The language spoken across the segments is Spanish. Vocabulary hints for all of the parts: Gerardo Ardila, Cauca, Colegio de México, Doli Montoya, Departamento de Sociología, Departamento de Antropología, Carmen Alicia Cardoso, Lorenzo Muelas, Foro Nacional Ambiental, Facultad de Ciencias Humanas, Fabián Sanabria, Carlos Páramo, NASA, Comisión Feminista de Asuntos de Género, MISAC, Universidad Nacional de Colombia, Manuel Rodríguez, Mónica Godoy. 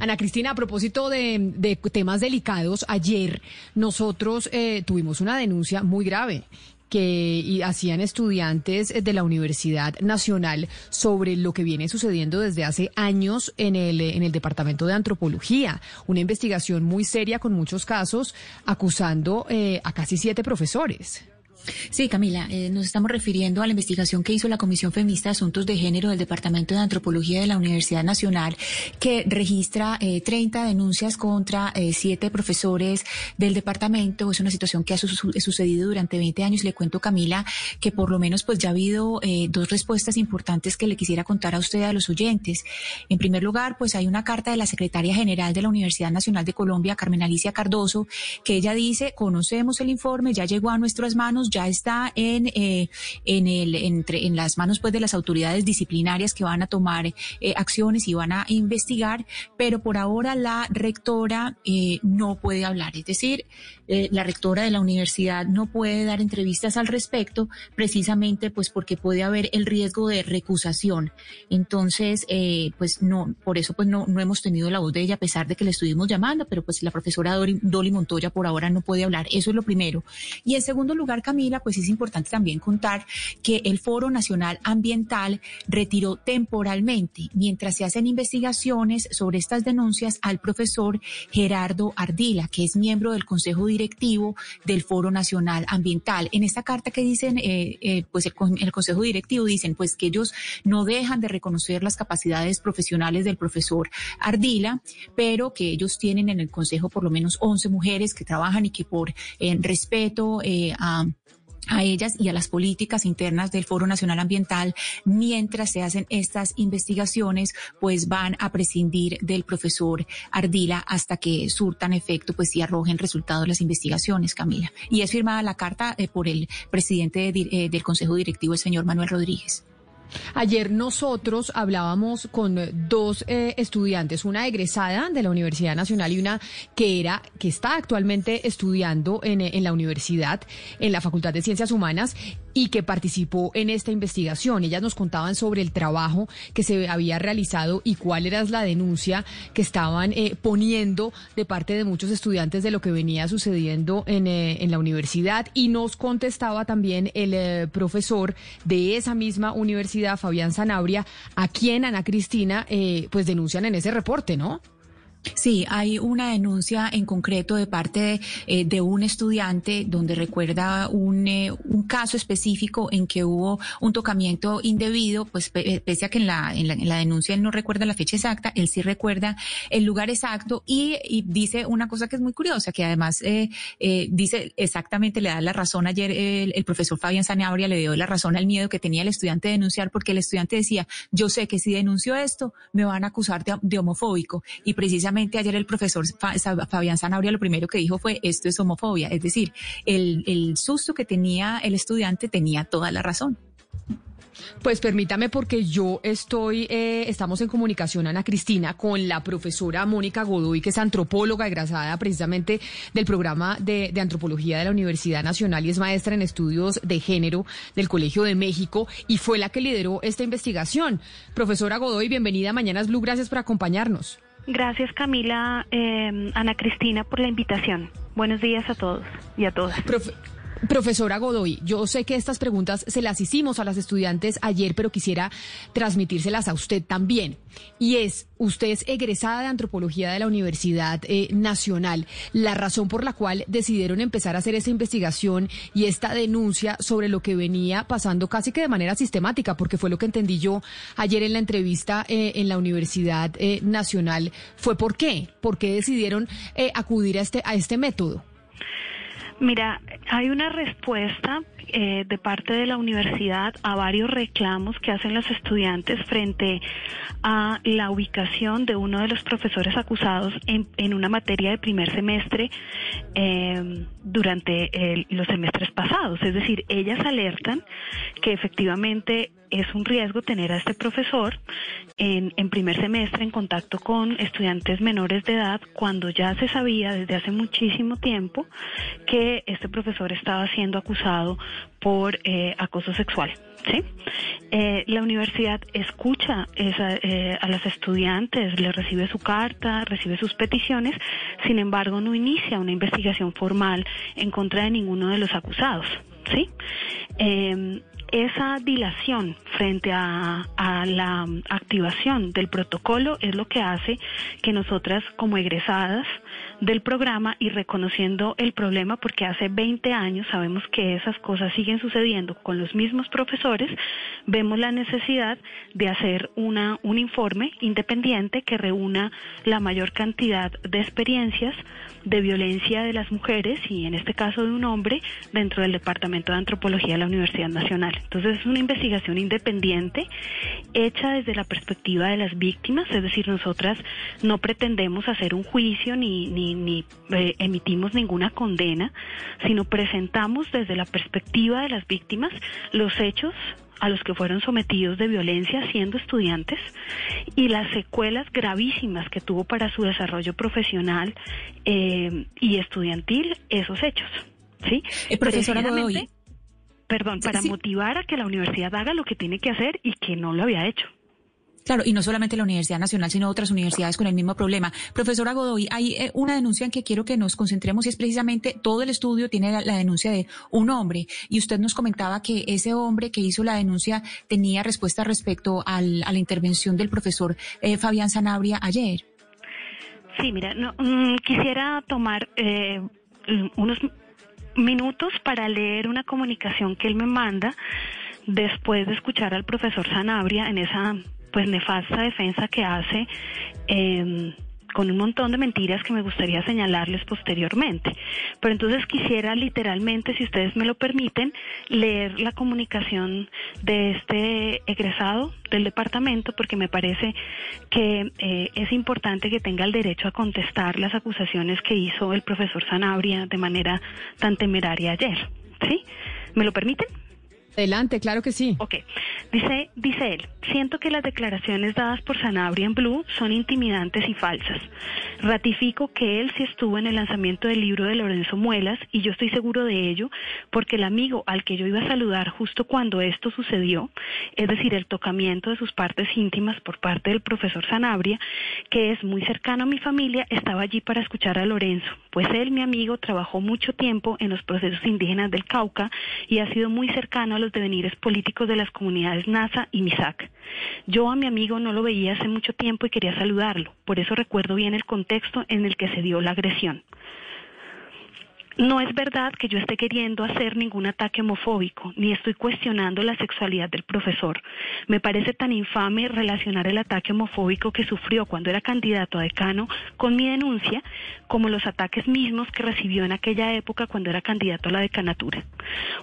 Ana Cristina, a propósito de temas delicados, ayer nosotros tuvimos una denuncia muy grave que hacían estudiantes de la Universidad Nacional sobre lo que viene sucediendo desde hace años en el Departamento de Antropología. Una investigación muy seria con muchos casos acusando a casi 7 profesores. Sí, Camila, nos estamos refiriendo a la investigación que hizo la Comisión Feminista de Asuntos de Género del Departamento de Antropología de la Universidad Nacional, que registra 30 denuncias contra 7 profesores del departamento. Es una situación que ha sucedido durante 20 años. Le cuento, Camila, que por lo menos pues ya ha habido 2 respuestas importantes que le quisiera contar a usted, a los oyentes. En primer lugar, pues hay una carta de la Secretaria General de la Universidad Nacional de Colombia, Carmen Alicia Cardoso, que ella dice: conocemos el informe, ya llegó a nuestras manos, ya está en las manos pues de las autoridades disciplinarias, que van a tomar acciones y van a investigar, pero por ahora la rectora no puede hablar. Es decir, la rectora de la universidad no puede dar entrevistas al respecto, precisamente pues porque puede haber el riesgo de recusación. Entonces, pues no, por eso pues no hemos tenido la voz de ella, a pesar de que le estuvimos llamando, pero pues la profesora Doli Montoya por ahora no puede hablar. Eso es lo primero. Y en segundo lugar, Camila, pues es importante también contar que el Foro Nacional Ambiental retiró temporalmente, mientras se hacen investigaciones sobre estas denuncias, al profesor Gerardo Ardila, que es miembro del Consejo Directivo del Foro Nacional Ambiental. En esta carta que dicen, pues el Consejo Directivo, dicen pues que ellos no dejan de reconocer las capacidades profesionales del profesor Ardila, pero que ellos tienen en el Consejo por lo menos 11 mujeres que trabajan y que por respeto a ellas y a las políticas internas del Foro Nacional Ambiental, mientras se hacen estas investigaciones, pues van a prescindir del profesor Ardila hasta que surtan efecto, pues y arrojen resultados las investigaciones, Camila. Y es firmada la carta por el presidente del Consejo Directivo, el señor Manuel Rodríguez. Ayer nosotros hablábamos con 2 estudiantes, una egresada de la Universidad Nacional y una que está actualmente estudiando en la universidad, en la Facultad de Ciencias Humanas, y que participó en esta investigación. Ellas nos contaban sobre el trabajo que se había realizado y cuál era la denuncia que estaban poniendo de parte de muchos estudiantes de lo que venía sucediendo en la universidad. Y nos contestaba también el profesor de esa misma universidad, Fabián Sanabria, a quien, Ana Cristina, pues denuncian en ese reporte, ¿no? Sí, hay una denuncia en concreto de parte de un estudiante, donde recuerda un caso específico en que hubo un tocamiento indebido, pues pese a que en la denuncia él no recuerda la fecha exacta, él sí recuerda el lugar exacto y dice una cosa que es muy curiosa, que además dice exactamente, le da la razón. Ayer el profesor Fabián Sanabria le dio la razón al miedo que tenía el estudiante de denunciar, porque el estudiante decía: yo sé que si denuncio esto me van a acusar de homofóbico, y precisamente ayer el profesor Fabián Sanabria lo primero que dijo fue: esto es homofobia. Es decir, el susto que tenía el estudiante tenía toda la razón. Pues permítame, porque yo estamos en comunicación, Ana Cristina, con la profesora Mónica Godoy, que es antropóloga egresada precisamente del programa de antropología de la Universidad Nacional y es maestra en estudios de género del Colegio de México, y fue la que lideró esta investigación. Profesora Godoy, bienvenida a Mañanas Blue, gracias por acompañarnos. Gracias, Camila, Ana Cristina, por la invitación. Buenos días a todos y a todas. Profesora Godoy, yo sé que estas preguntas se las hicimos a las estudiantes ayer, pero quisiera transmitírselas a usted también. Y usted es egresada de Antropología de la Universidad Nacional. La razón por la cual decidieron empezar a hacer esta investigación y esta denuncia sobre lo que venía pasando casi que de manera sistemática, porque fue lo que entendí yo ayer en la entrevista en la Universidad Nacional, fue ¿por qué? ¿Por qué decidieron acudir a este método? Mira, hay una respuesta de parte de la universidad a varios reclamos que hacen los estudiantes frente a la ubicación de uno de los profesores acusados en una materia de primer semestre durante los semestres pasados. Es decir, ellas alertan que efectivamente es un riesgo tener a este profesor en primer semestre en contacto con estudiantes menores de edad, cuando ya se sabía desde hace muchísimo tiempo que este profesor estaba siendo acusado por acoso sexual, ¿sí? La universidad escucha a las estudiantes, les recibe su carta, recibe sus peticiones, sin embargo no inicia una investigación formal en contra de ninguno de los acusados, ¿sí? Esa dilación frente a la activación del protocolo es lo que hace que nosotras, como egresadas del programa y reconociendo el problema, porque hace 20 años sabemos que esas cosas siguen sucediendo con los mismos profesores, vemos la necesidad de hacer un informe independiente que reúna la mayor cantidad de experiencias de violencia de las mujeres y en este caso de un hombre dentro del Departamento de Antropología de la Universidad Nacional. Entonces es una investigación independiente hecha desde la perspectiva de las víctimas, es decir, nosotras no pretendemos hacer un juicio ni emitimos ninguna condena, sino presentamos desde la perspectiva de las víctimas los hechos a los que fueron sometidos de violencia siendo estudiantes y las secuelas gravísimas que tuvo para su desarrollo profesional y estudiantil esos hechos, ¿sí? Profesora Godoy. Perdón, para motivar a que la universidad haga lo que tiene que hacer y que no lo había hecho. Claro, y no solamente la Universidad Nacional, sino otras universidades con el mismo problema. Profesora Godoy, hay una denuncia en que quiero que nos concentremos y es precisamente todo el estudio tiene la denuncia de un hombre. Y usted nos comentaba que ese hombre que hizo la denuncia tenía respuesta respecto a la intervención del profesor Fabián Sanabria ayer. Sí, mira, quisiera tomar unos minutos para leer una comunicación que él me manda después de escuchar al profesor Sanabria en esa pues nefasta defensa que hace con un montón de mentiras que me gustaría señalarles posteriormente. Pero entonces quisiera literalmente, si ustedes me lo permiten, leer la comunicación de este egresado del departamento, porque me parece que es importante que tenga el derecho a contestar las acusaciones que hizo el profesor Sanabria de manera tan temeraria ayer, ¿sí? ¿Me lo permiten? Adelante, claro que sí. Ok. Dice él, siento que las declaraciones dadas por Sanabria en Blue son intimidantes y falsas. Ratifico que él sí estuvo en el lanzamiento del libro de Lorenzo Muelas y yo estoy seguro de ello porque el amigo al que yo iba a saludar justo cuando esto sucedió, es decir, el tocamiento de sus partes íntimas por parte del profesor Sanabria, que es muy cercano a mi familia, estaba allí para escuchar a Lorenzo, pues él, mi amigo, trabajó mucho tiempo en los procesos indígenas del Cauca y ha sido muy cercano a los devenires políticos de las comunidades NASA y MISAC. Yo a mi amigo no lo veía hace mucho tiempo y quería saludarlo, por eso recuerdo bien el contexto en el que se dio la agresión. No es verdad que yo esté queriendo hacer ningún ataque homofóbico, ni estoy cuestionando la sexualidad del profesor. Me parece tan infame relacionar el ataque homofóbico que sufrió cuando era candidato a decano con mi denuncia, como los ataques mismos que recibió en aquella época cuando era candidato a la decanatura.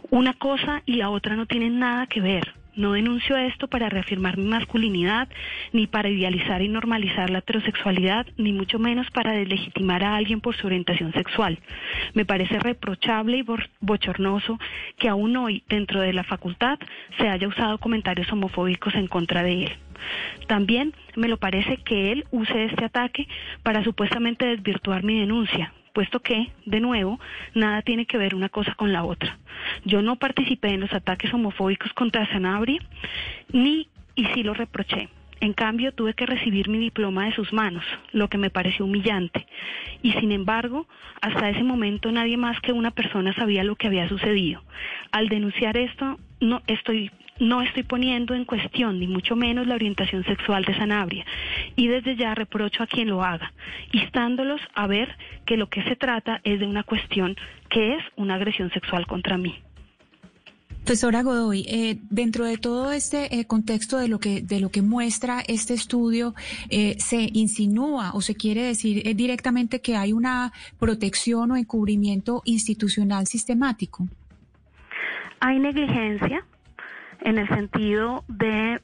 Una cosa y la otra no tienen nada que ver. No denuncio esto para reafirmar mi masculinidad, ni para idealizar y normalizar la heterosexualidad, ni mucho menos para deslegitimar a alguien por su orientación sexual. Me parece reprochable y bochornoso que aún hoy, dentro de la facultad, se haya usado comentarios homofóbicos en contra de él. También me lo parece que él use este ataque para supuestamente desvirtuar mi denuncia, puesto que, de nuevo, nada tiene que ver una cosa con la otra. Yo no participé en los ataques homofóbicos contra Sanabria, y sí lo reproché. En cambio, tuve que recibir mi diploma de sus manos, lo que me pareció humillante. Y sin embargo, hasta ese momento nadie más que una persona sabía lo que había sucedido. Al denunciar esto, no estoy poniendo en cuestión, ni mucho menos, la orientación sexual de Sanabria. Y desde ya reprocho a quien lo haga, instándolos a ver que lo que se trata es de una cuestión que es una agresión sexual contra mí. Profesora Godoy, dentro de todo este contexto de lo que muestra este estudio, se insinúa o se quiere decir directamente que hay una protección o encubrimiento institucional sistemático. Hay negligencia en el sentido de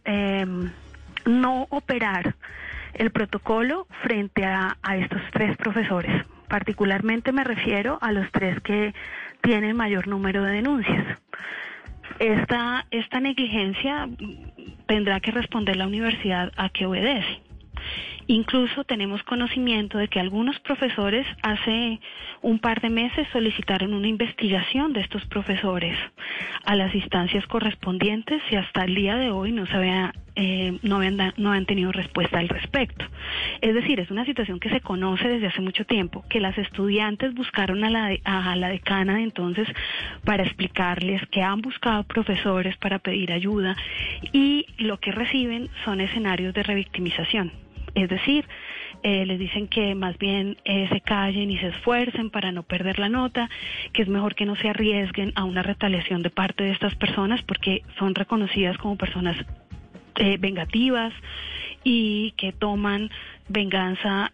no operar el protocolo frente a estos tres profesores. Particularmente me refiero a los tres que tienen mayor número de denuncias. Esta negligencia tendrá que responder la universidad a qué obedece. Incluso tenemos conocimiento de que algunos profesores hace un par de meses solicitaron una investigación de estos profesores a las instancias correspondientes y hasta el día de hoy no han tenido respuesta al respecto. Es decir, es una situación que se conoce desde hace mucho tiempo, que las estudiantes buscaron a la decana entonces para explicarles que han buscado profesores para pedir ayuda y lo que reciben son escenarios de revictimización. Es decir, les dicen que más bien se callen y se esfuercen para no perder la nota, que es mejor que no se arriesguen a una retaliación de parte de estas personas porque son reconocidas como personas vengativas y que toman venganza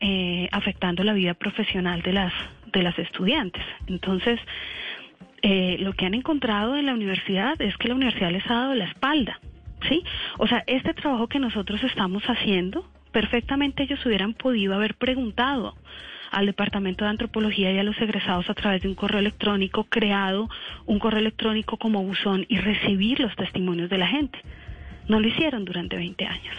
afectando la vida profesional de las estudiantes. Entonces, lo que han encontrado en la universidad es que la universidad les ha dado la espalda, ¿sí? O sea, este trabajo que nosotros estamos haciendo, perfectamente ellos hubieran podido haber preguntado al Departamento de Antropología y a los egresados a través de un correo electrónico, creado un correo electrónico como buzón y recibir los testimonios de la gente. No lo hicieron durante 20 años.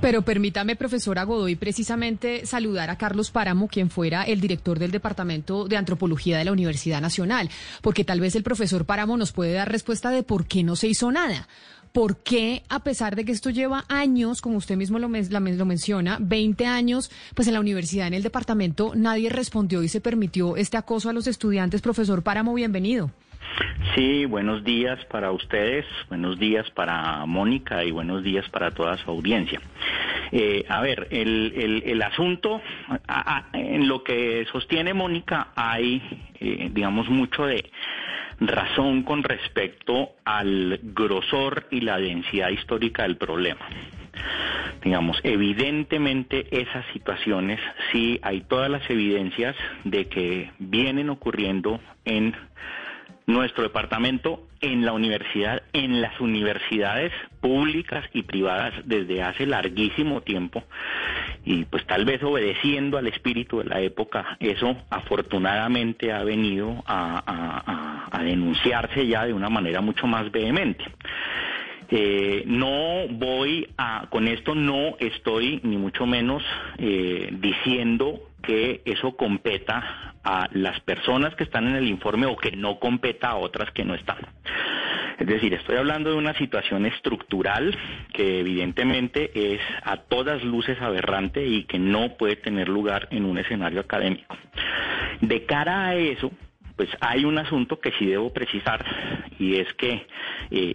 Pero permítame, profesora Godoy, precisamente saludar a Carlos Páramo, quien fuera el director del Departamento de Antropología de la Universidad Nacional, porque tal vez el profesor Páramo nos puede dar respuesta de por qué no se hizo nada. ¿Por qué, a pesar de que esto lleva años, como usted mismo lo menciona, 20 años, pues en la universidad, en el departamento, nadie respondió y se permitió este acoso a los estudiantes? Profesor Páramo, bienvenido. Sí, buenos días para ustedes, buenos días para Mónica y buenos días para toda su audiencia. A ver, el asunto, en lo que sostiene Mónica hay, digamos, mucho de razón con respecto al grosor y la densidad histórica del problema. Digamos, evidentemente esas situaciones, sí hay todas las evidencias de que vienen ocurriendo en nuestro departamento, en la universidad, en las universidades públicas y privadas desde hace larguísimo tiempo, y pues tal vez obedeciendo al espíritu de la época, eso afortunadamente ha venido a denunciarse ya de una manera mucho más vehemente. Con esto no estoy ni mucho menos diciendo que eso competa a las personas que están en el informe o que no competa a otras que no están. Es decir, estoy hablando de una situación estructural que evidentemente es a todas luces aberrante y que no puede tener lugar en un escenario académico. De cara a eso, pues hay un asunto que sí debo precisar, y es que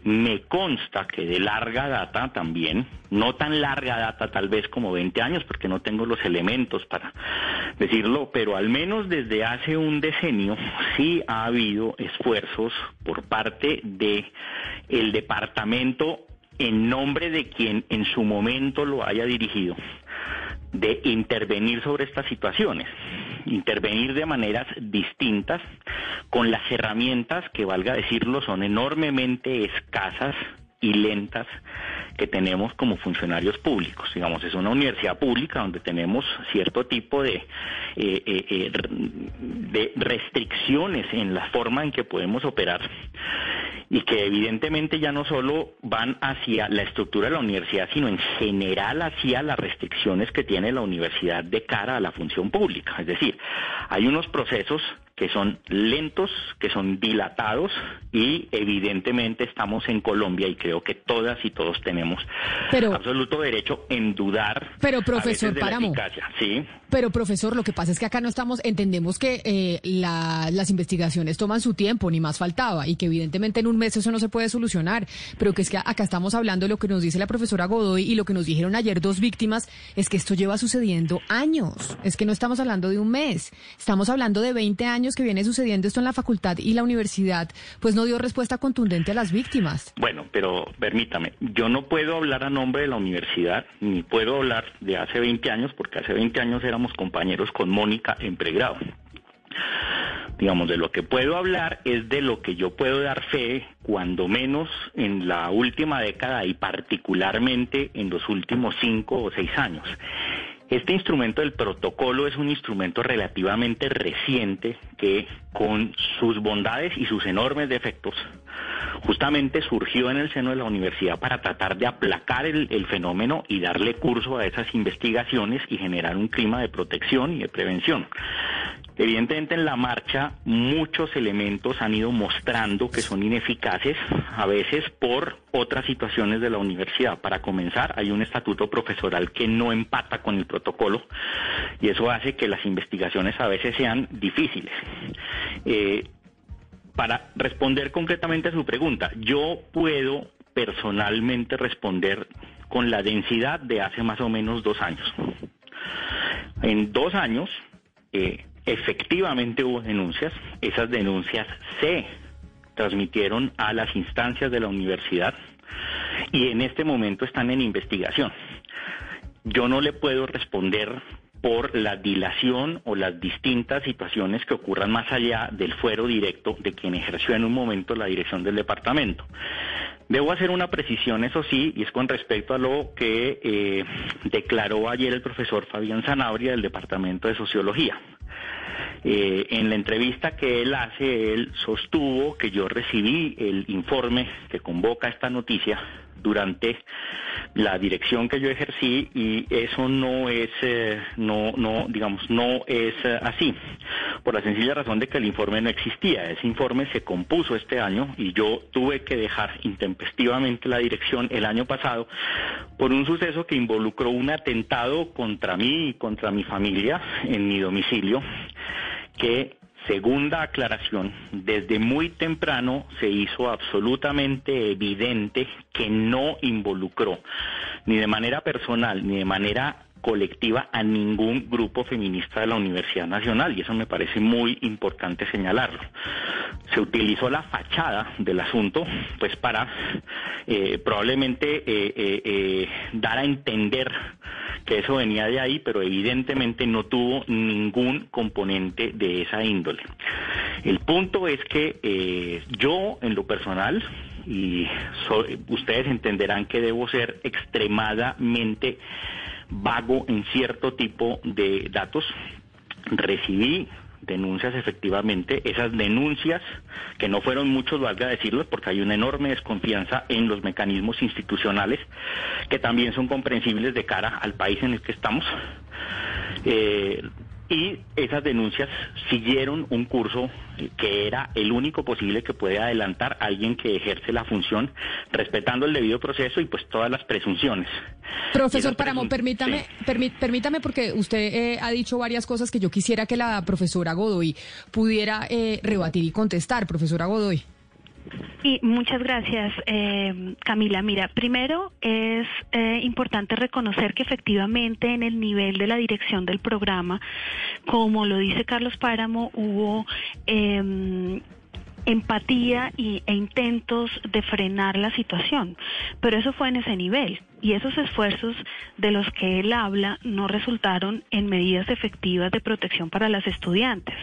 me consta que de larga data también, no tan larga data tal vez como 20 años, porque no tengo los elementos para decirlo, pero al menos desde hace un decenio sí ha habido esfuerzos por parte del departamento, en nombre de quien en su momento lo haya dirigido, de intervenir sobre estas situaciones, intervenir de maneras distintas, con las herramientas que, valga decirlo, son enormemente escasas y lentas que tenemos como funcionarios públicos. Digamos, es una universidad pública donde tenemos cierto tipo de restricciones en la forma en que podemos operar, y que evidentemente ya no solo van hacia la estructura de la universidad, sino en general hacia las restricciones que tiene la universidad de cara a la función pública. Es decir, hay unos procesos que son lentos, que son dilatados, y evidentemente estamos en Colombia, y creo que todas y todos tenemos absoluto derecho en dudar. Pero, profesor Páramo, ¿sí? Pero, profesor, lo que pasa es que acá no estamos, entendemos que las investigaciones toman su tiempo, ni más faltaba, y que evidentemente en un mes eso no se puede solucionar, pero que es que acá estamos hablando de lo que nos dice la profesora Godoy y lo que nos dijeron ayer dos víctimas, es que esto lleva sucediendo años, es que no estamos hablando de un mes, estamos hablando de 20 años que viene sucediendo esto en la facultad, y la universidad pues no dio respuesta contundente a las víctimas. Bueno, pero permítame, yo no puedo hablar a nombre de la universidad, ni puedo hablar de hace 20 años, porque hace 20 años éramos compañeros con Mónica en pregrado. Digamos, de lo que puedo hablar es de lo que yo puedo dar fe, cuando menos en la última década y particularmente en los últimos 5 o 6 años. Este instrumento del protocolo es un instrumento relativamente reciente que, con sus bondades y sus enormes defectos, justamente surgió en el seno de la universidad para tratar de aplacar el fenómeno y darle curso a esas investigaciones y generar un clima de protección y de prevención. Evidentemente en la marcha muchos elementos han ido mostrando que son ineficaces, a veces por otras situaciones de la universidad. Para comenzar, hay un estatuto profesoral que no empata con el protocolo y eso hace que las investigaciones a veces sean difíciles. Para responder concretamente a su pregunta, yo puedo personalmente responder con la densidad de hace más o menos 2 años. En 2 años, efectivamente hubo denuncias. Esas denuncias se transmitieron a las instancias de la universidad y en este momento están en investigación. Yo no le puedo responder por la dilación o las distintas situaciones que ocurran más allá del fuero directo de quien ejerció en un momento la dirección del departamento. Debo hacer una precisión, eso sí, y es con respecto a lo que declaró ayer el profesor Fabián Sanabria del Departamento de Sociología. En la entrevista que él hace, él sostuvo que yo recibí el informe que convoca esta noticia durante la dirección que yo ejercí, y eso no es, no es así, por la sencilla razón de que el informe no existía. Ese informe se compuso este año y yo tuve que dejar intempestivamente la dirección el año pasado por un suceso que involucró un atentado contra mí y contra mi familia en mi domicilio, que, segunda aclaración, desde muy temprano se hizo absolutamente evidente que no involucró ni de manera personal ni de manera colectiva a ningún grupo feminista de la Universidad Nacional, y eso me parece muy importante señalarlo. Se utilizó la fachada del asunto pues para probablemente dar a entender que eso venía de ahí, pero evidentemente no tuvo ningún componente de esa índole. El punto es que yo en lo personal, y ustedes entenderán que debo ser extremadamente vago en cierto tipo de datos, recibí denuncias efectivamente. Esas denuncias, que no fueron muchos, valga decirlo, porque hay una enorme desconfianza en los mecanismos institucionales, que también son comprensibles de cara al país en el que estamos, y esas denuncias siguieron un curso que era el único posible que puede adelantar alguien que ejerce la función respetando el debido proceso y pues todas las presunciones. Profesor Páramo, permítame, sí, permítame porque usted ha dicho varias cosas que yo quisiera que la profesora Godoy pudiera rebatir y contestar. Profesora Godoy. Sí, muchas gracias, Camila. Mira, primero es importante reconocer que efectivamente en el nivel de la dirección del programa, como lo dice Carlos Páramo, hubo empatía e intentos de frenar la situación, pero eso fue en ese nivel. Y esos esfuerzos de los que él habla no resultaron en medidas efectivas de protección para las estudiantes.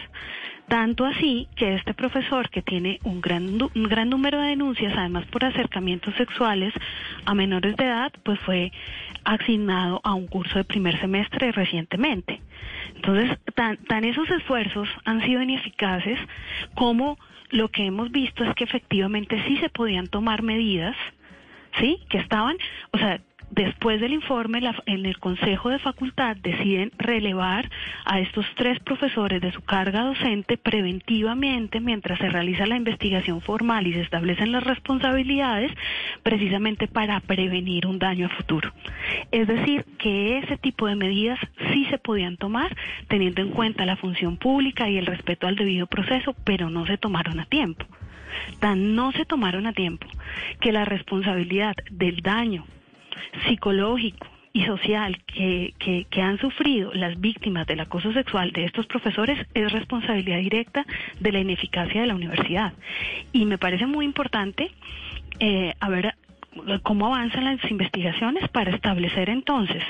Tanto así que este profesor, que tiene un gran número de denuncias, además por acercamientos sexuales a menores de edad, pues fue asignado a un curso de primer semestre recientemente. Entonces, tan esos esfuerzos han sido ineficaces como lo que hemos visto es que efectivamente sí se podían tomar medidas, ¿sí? Que estaban, o sea, después del informe, en el Consejo de Facultad deciden relevar a estos 3 profesores de su carga docente preventivamente mientras se realiza la investigación formal y se establecen las responsabilidades, precisamente para prevenir un daño a futuro. Es decir, que ese tipo de medidas sí se podían tomar teniendo en cuenta la función pública y el respeto al debido proceso, pero no se tomaron a tiempo. Tan no se tomaron a tiempo que la responsabilidad del daño psicológico y social que han sufrido las víctimas del acoso sexual de estos profesores es responsabilidad directa de la ineficacia de la universidad. Y me parece muy importante a ver cómo avanzan las investigaciones para establecer entonces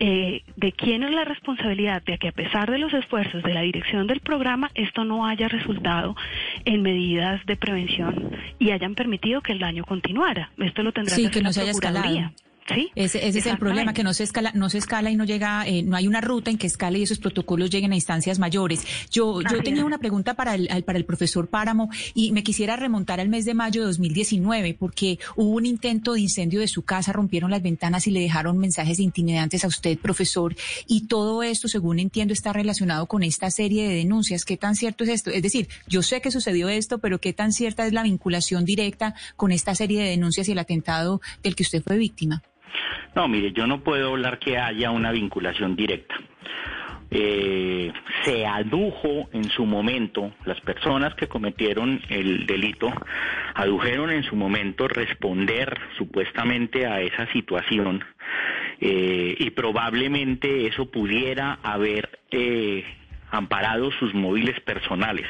de quién es la responsabilidad de que, a pesar de los esfuerzos de la dirección del programa, esto no haya resultado en medidas de prevención y hayan permitido que el daño continuara. Esto lo tendrá que hacer la Procuraduría. Sí, ese es el problema, que no se escala y no llega, no hay una ruta en que escale y esos protocolos lleguen a instancias mayores. Yo tenía una pregunta para el profesor Páramo y me quisiera remontar al mes de mayo de 2019 porque hubo un intento de incendio de su casa, rompieron las ventanas y le dejaron mensajes intimidantes a usted, profesor, y todo esto, según entiendo, está relacionado con esta serie de denuncias. ¿Qué tan cierto es esto? Es decir, yo sé que sucedió esto, pero ¿qué tan cierta es la vinculación directa con esta serie de denuncias y el atentado del que usted fue víctima? No, mire, yo no puedo hablar que haya una vinculación directa. Se adujo en su momento, las personas que cometieron el delito, adujeron en su momento responder supuestamente a esa situación y probablemente eso pudiera haber amparado sus móviles personales.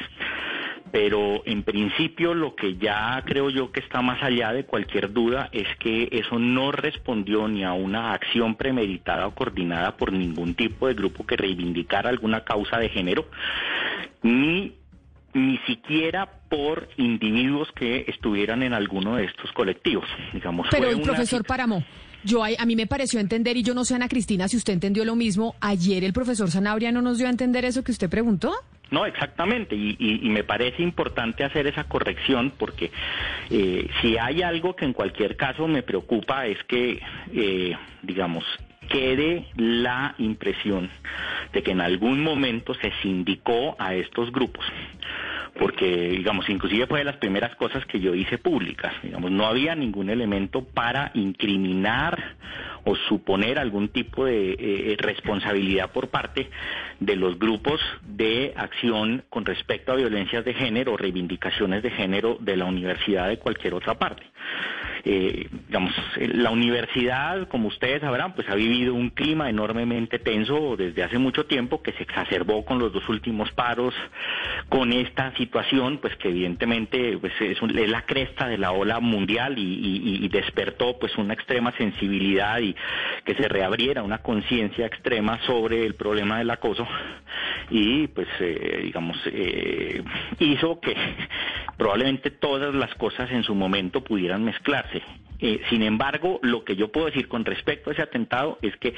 Pero en principio lo que ya creo yo que está más allá de cualquier duda es que eso no respondió ni a una acción premeditada o coordinada por ningún tipo de grupo que reivindicara alguna causa de género, ni siquiera por individuos que estuvieran en alguno de estos colectivos, digamos. Pero el profesor Páramo, a mí me pareció entender, y yo no sé, Ana Cristina, si usted entendió lo mismo, ayer el profesor Sanabria no nos dio a entender eso que usted preguntó. No, exactamente, y me parece importante hacer esa corrección porque si hay algo que en cualquier caso me preocupa es que, quede la impresión de que en algún momento se sindicó a estos grupos, porque, inclusive fue de las primeras cosas que yo hice públicas, no había ningún elemento para incriminar o suponer algún tipo de responsabilidad por parte de los grupos de acción con respecto a violencias de género o reivindicaciones de género de la universidad de cualquier otra parte. La universidad, como ustedes sabrán, pues ha vivido un clima enormemente tenso desde hace mucho tiempo que se exacerbó con los dos últimos paros, con esta situación, pues que evidentemente pues es la cresta de la ola mundial y despertó pues una extrema sensibilidad y que se reabriera una conciencia extrema sobre el problema del acoso y pues hizo que probablemente todas las cosas en su momento pudieran mezclarse. Sin embargo, lo que yo puedo decir con respecto a ese atentado es que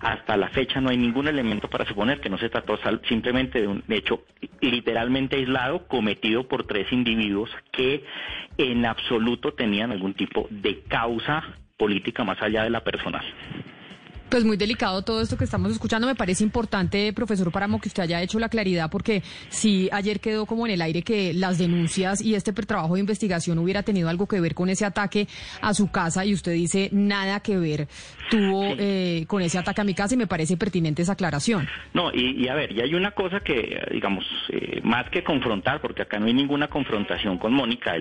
hasta la fecha no hay ningún elemento para suponer que no se trató simplemente de un hecho literalmente aislado cometido por tres individuos que en absoluto tenían algún tipo de causa política más allá de la personal. Pues muy delicado todo esto que estamos escuchando. Me parece importante, profesor Páramo, que usted haya hecho la claridad, porque sí, ayer quedó como en el aire que las denuncias y este trabajo de investigación hubiera tenido algo que ver con ese ataque a su casa, y usted dice nada que ver tuvo con ese ataque a mi casa, y me parece pertinente esa aclaración. No, y a ver, y hay una cosa que, más que confrontar, porque acá no hay ninguna confrontación con Mónica,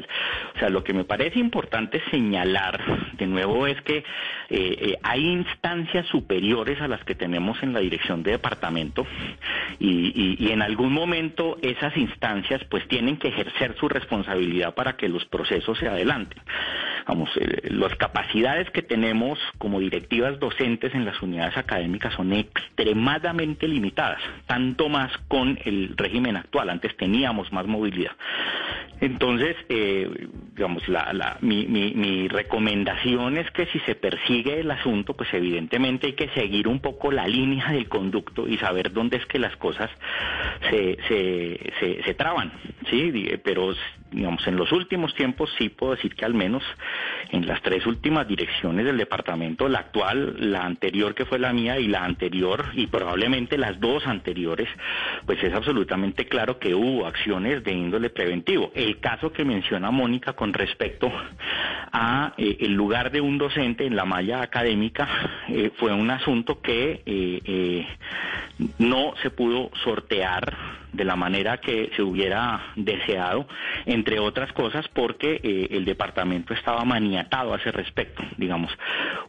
lo que me parece importante señalar de nuevo es que hay instancias superiores a las que tenemos en la dirección de departamento y en algún momento esas instancias pues tienen que ejercer su responsabilidad para que los procesos se adelanten. Las capacidades que tenemos como directivas docentes en las unidades académicas son extremadamente limitadas, tanto más con el régimen actual. Antes teníamos más movilidad. Entonces, mi recomendación es que si se persigue el asunto, pues evidentemente hay que seguir un poco la línea del conducto y saber dónde es que las cosas se traban, ¿sí? Pero, en los últimos tiempos sí puedo decir que al menos en las tres últimas direcciones del departamento, la actual, la anterior que fue la mía y la anterior, y probablemente las dos anteriores, pues es absolutamente claro que hubo acciones de índole preventivo. El caso que menciona Mónica con respecto a el lugar de un docente en la malla académica fue un asunto que no se pudo sortear de la manera que se hubiera deseado, entre otras cosas porque el departamento estaba maniatado a ese respecto.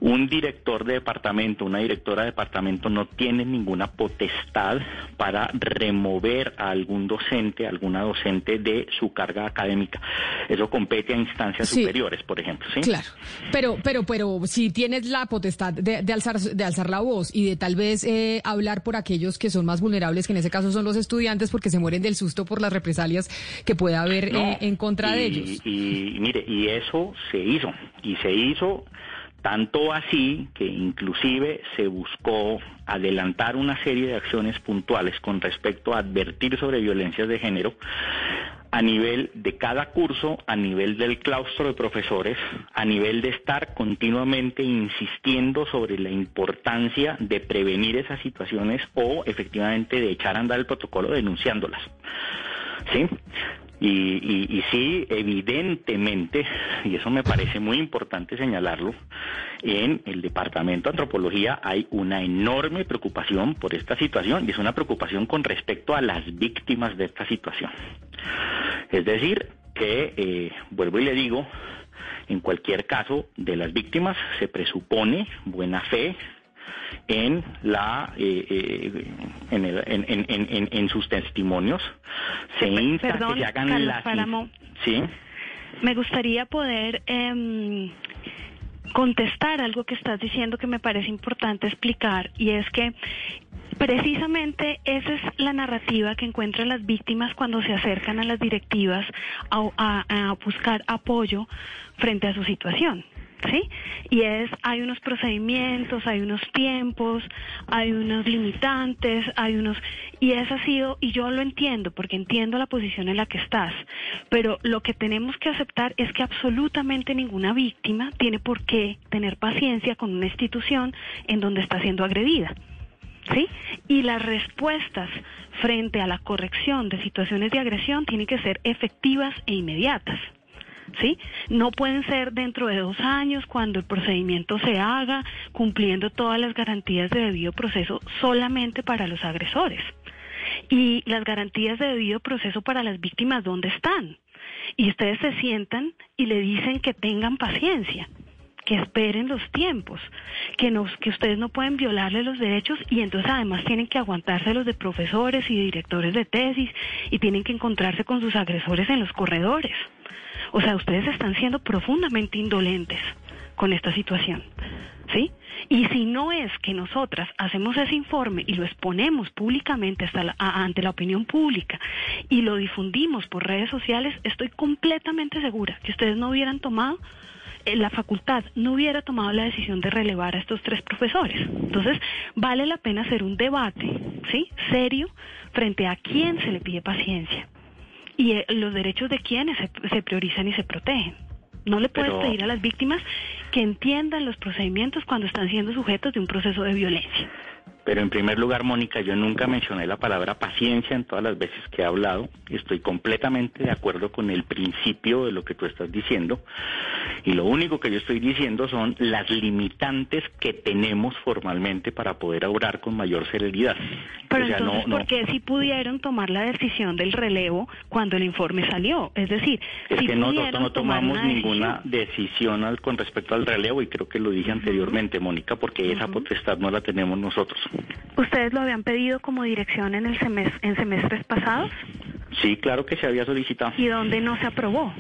Un director de departamento, una directora de departamento no tiene ninguna potestad para remover a algún docente, alguna docente de su carga académica. Eso compete a instancias superiores, por ejemplo, ¿sí? Claro, pero si tienes la potestad de alzar la voz y de tal vez hablar por aquellos que son más vulnerables, que en ese caso son los estudiantes, porque se mueren del susto por las represalias que pueda haber en contra de ellos. Y mire, y eso se hizo Tanto así que inclusive se buscó adelantar una serie de acciones puntuales con respecto a advertir sobre violencias de género a nivel de cada curso, a nivel del claustro de profesores, a nivel de estar continuamente insistiendo sobre la importancia de prevenir esas situaciones o efectivamente de echar a andar el protocolo denunciándolas. ¿Sí? Y sí, evidentemente, y eso me parece muy importante señalarlo, en el Departamento de Antropología hay una enorme preocupación por esta situación, y es una preocupación con respecto a las víctimas de esta situación. Es decir, que, vuelvo y le digo, en cualquier caso de las víctimas se presupone buena fe, en sus testimonios se insta perdón, que se hagan Carlos las Páramo, sí. Me gustaría poder contestar algo que estás diciendo que me parece importante explicar, y es que precisamente esa es la narrativa que encuentran las víctimas cuando se acercan a las directivas a buscar apoyo frente a su situación. ¿Sí? Y es, hay unos procedimientos, hay unos tiempos, hay unos limitantes, hay unos... Y eso ha sido, y yo lo entiendo, porque entiendo la posición en la que estás, pero lo que tenemos que aceptar es que absolutamente ninguna víctima tiene por qué tener paciencia con una institución en donde está siendo agredida. ¿Sí? Y las respuestas frente a la corrección de situaciones de agresión tienen que ser efectivas e inmediatas. ¿Sí? No pueden ser dentro de 2 años, cuando el procedimiento se haga, cumpliendo todas las garantías de debido proceso solamente para los agresores. Y las garantías de debido proceso para las víctimas, ¿dónde están? Y ustedes se sientan y le dicen que tengan paciencia, que esperen los tiempos, que ustedes no pueden violarle los derechos, y entonces además tienen que aguantarse los de profesores y de directores de tesis, y tienen que encontrarse con sus agresores en los corredores. O sea, ustedes están siendo profundamente indolentes con esta situación, ¿sí? Y si no es que nosotras hacemos ese informe y lo exponemos públicamente ante la opinión pública y lo difundimos por redes sociales, estoy completamente segura que ustedes no hubieran tomado, la facultad no hubiera tomado la decisión de relevar a estos 3 profesores. Entonces, vale la pena hacer un debate, ¿sí?, serio, frente a quién se le pide paciencia. Y los derechos de quienes se priorizan y se protegen. No le puedes pedir a las víctimas que entiendan los procedimientos cuando están siendo sujetos de un proceso de violencia. Pero en primer lugar, Mónica, yo nunca mencioné la palabra paciencia en todas las veces que he hablado. Estoy completamente de acuerdo con el principio de lo que tú estás diciendo. Y lo único que yo estoy diciendo son las limitantes que tenemos formalmente para poder obrar con mayor celeridad. Pero o sea, entonces, ¿por qué si pudieron tomar la decisión del relevo cuando el informe salió? Es decir, es si que nosotros no tomamos ninguna decisión con respecto al relevo, y creo que lo dije anteriormente, Mónica, porque esa potestad no la tenemos nosotros. ¿Ustedes lo habían pedido como dirección en semestres pasados? Sí, claro que se había solicitado. ¿Y dónde no se aprobó?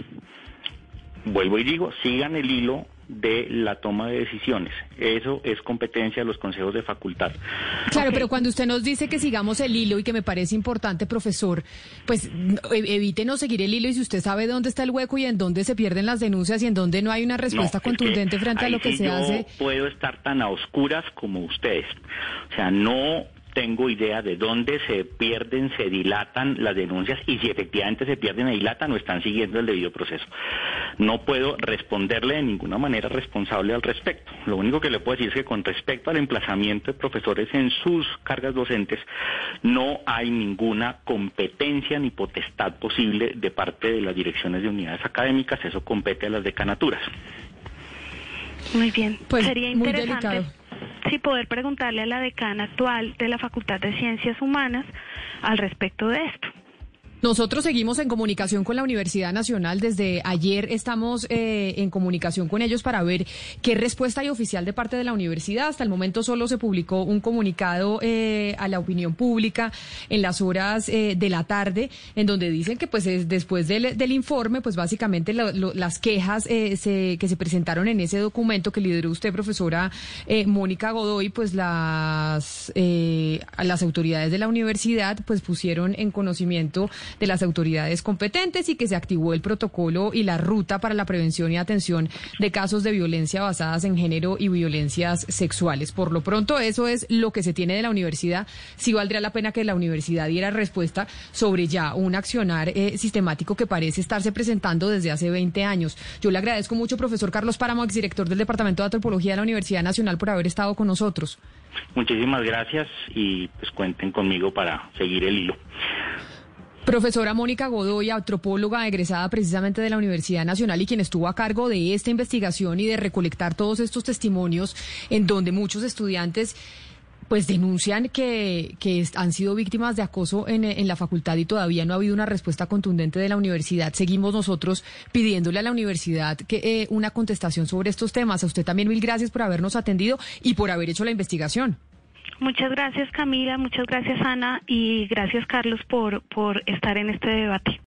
Vuelvo y digo, sigan el hilo de la toma de decisiones. Eso es competencia de los consejos de facultad. Claro, okay. Pero cuando usted nos dice que sigamos el hilo, y que me parece importante, profesor, pues evítenos seguir el hilo, y si usted sabe dónde está el hueco y en dónde se pierden las denuncias y en dónde no hay una respuesta contundente frente a lo que se hace. No puedo estar tan a oscuras como ustedes. O sea, no tengo idea de dónde se pierden, se dilatan las denuncias, y si efectivamente se pierden e dilatan, o están siguiendo el debido proceso. No puedo responderle de ninguna manera responsable al respecto. Lo único que le puedo decir es que con respecto al emplazamiento de profesores en sus cargas docentes, no hay ninguna competencia ni potestad posible de parte de las direcciones de unidades académicas. Eso compete a las decanaturas. Muy bien, pues sería interesante. Muy delicado. Sí, poder preguntarle a la decana actual de la Facultad de Ciencias Humanas al respecto de esto. Nosotros seguimos en comunicación con la Universidad Nacional. Desde ayer estamos en comunicación con ellos para ver qué respuesta hay oficial de parte de la universidad. Hasta el momento solo se publicó un comunicado a la opinión pública en las horas de la tarde, en donde dicen que pues después del informe, pues básicamente las quejas que se presentaron en ese documento que lideró usted, profesora Mónica Godoy, pues las autoridades de la universidad pues pusieron en conocimiento de las autoridades competentes y que se activó el protocolo y la ruta para la prevención y atención de casos de violencia basadas en género y violencias sexuales. Por lo pronto, eso es lo que se tiene de la universidad. Sí valdría la pena que la universidad diera respuesta sobre ya un accionar sistemático que parece estarse presentando desde hace 20 años. Yo le agradezco mucho, profesor Carlos Páramo, exdirector del Departamento de Antropología de la Universidad Nacional, por haber estado con nosotros. Muchísimas gracias y pues cuenten conmigo para seguir el hilo. Profesora Mónica Godoy, antropóloga egresada precisamente de la Universidad Nacional y quien estuvo a cargo de esta investigación y de recolectar todos estos testimonios en donde muchos estudiantes pues denuncian que han sido víctimas de acoso en la facultad y todavía no ha habido una respuesta contundente de la universidad. Seguimos nosotros pidiéndole a la universidad que una contestación sobre estos temas. A usted también mil gracias por habernos atendido y por haber hecho la investigación. Muchas gracias, Camila, muchas gracias, Ana, y gracias, Carlos, por estar en este debate.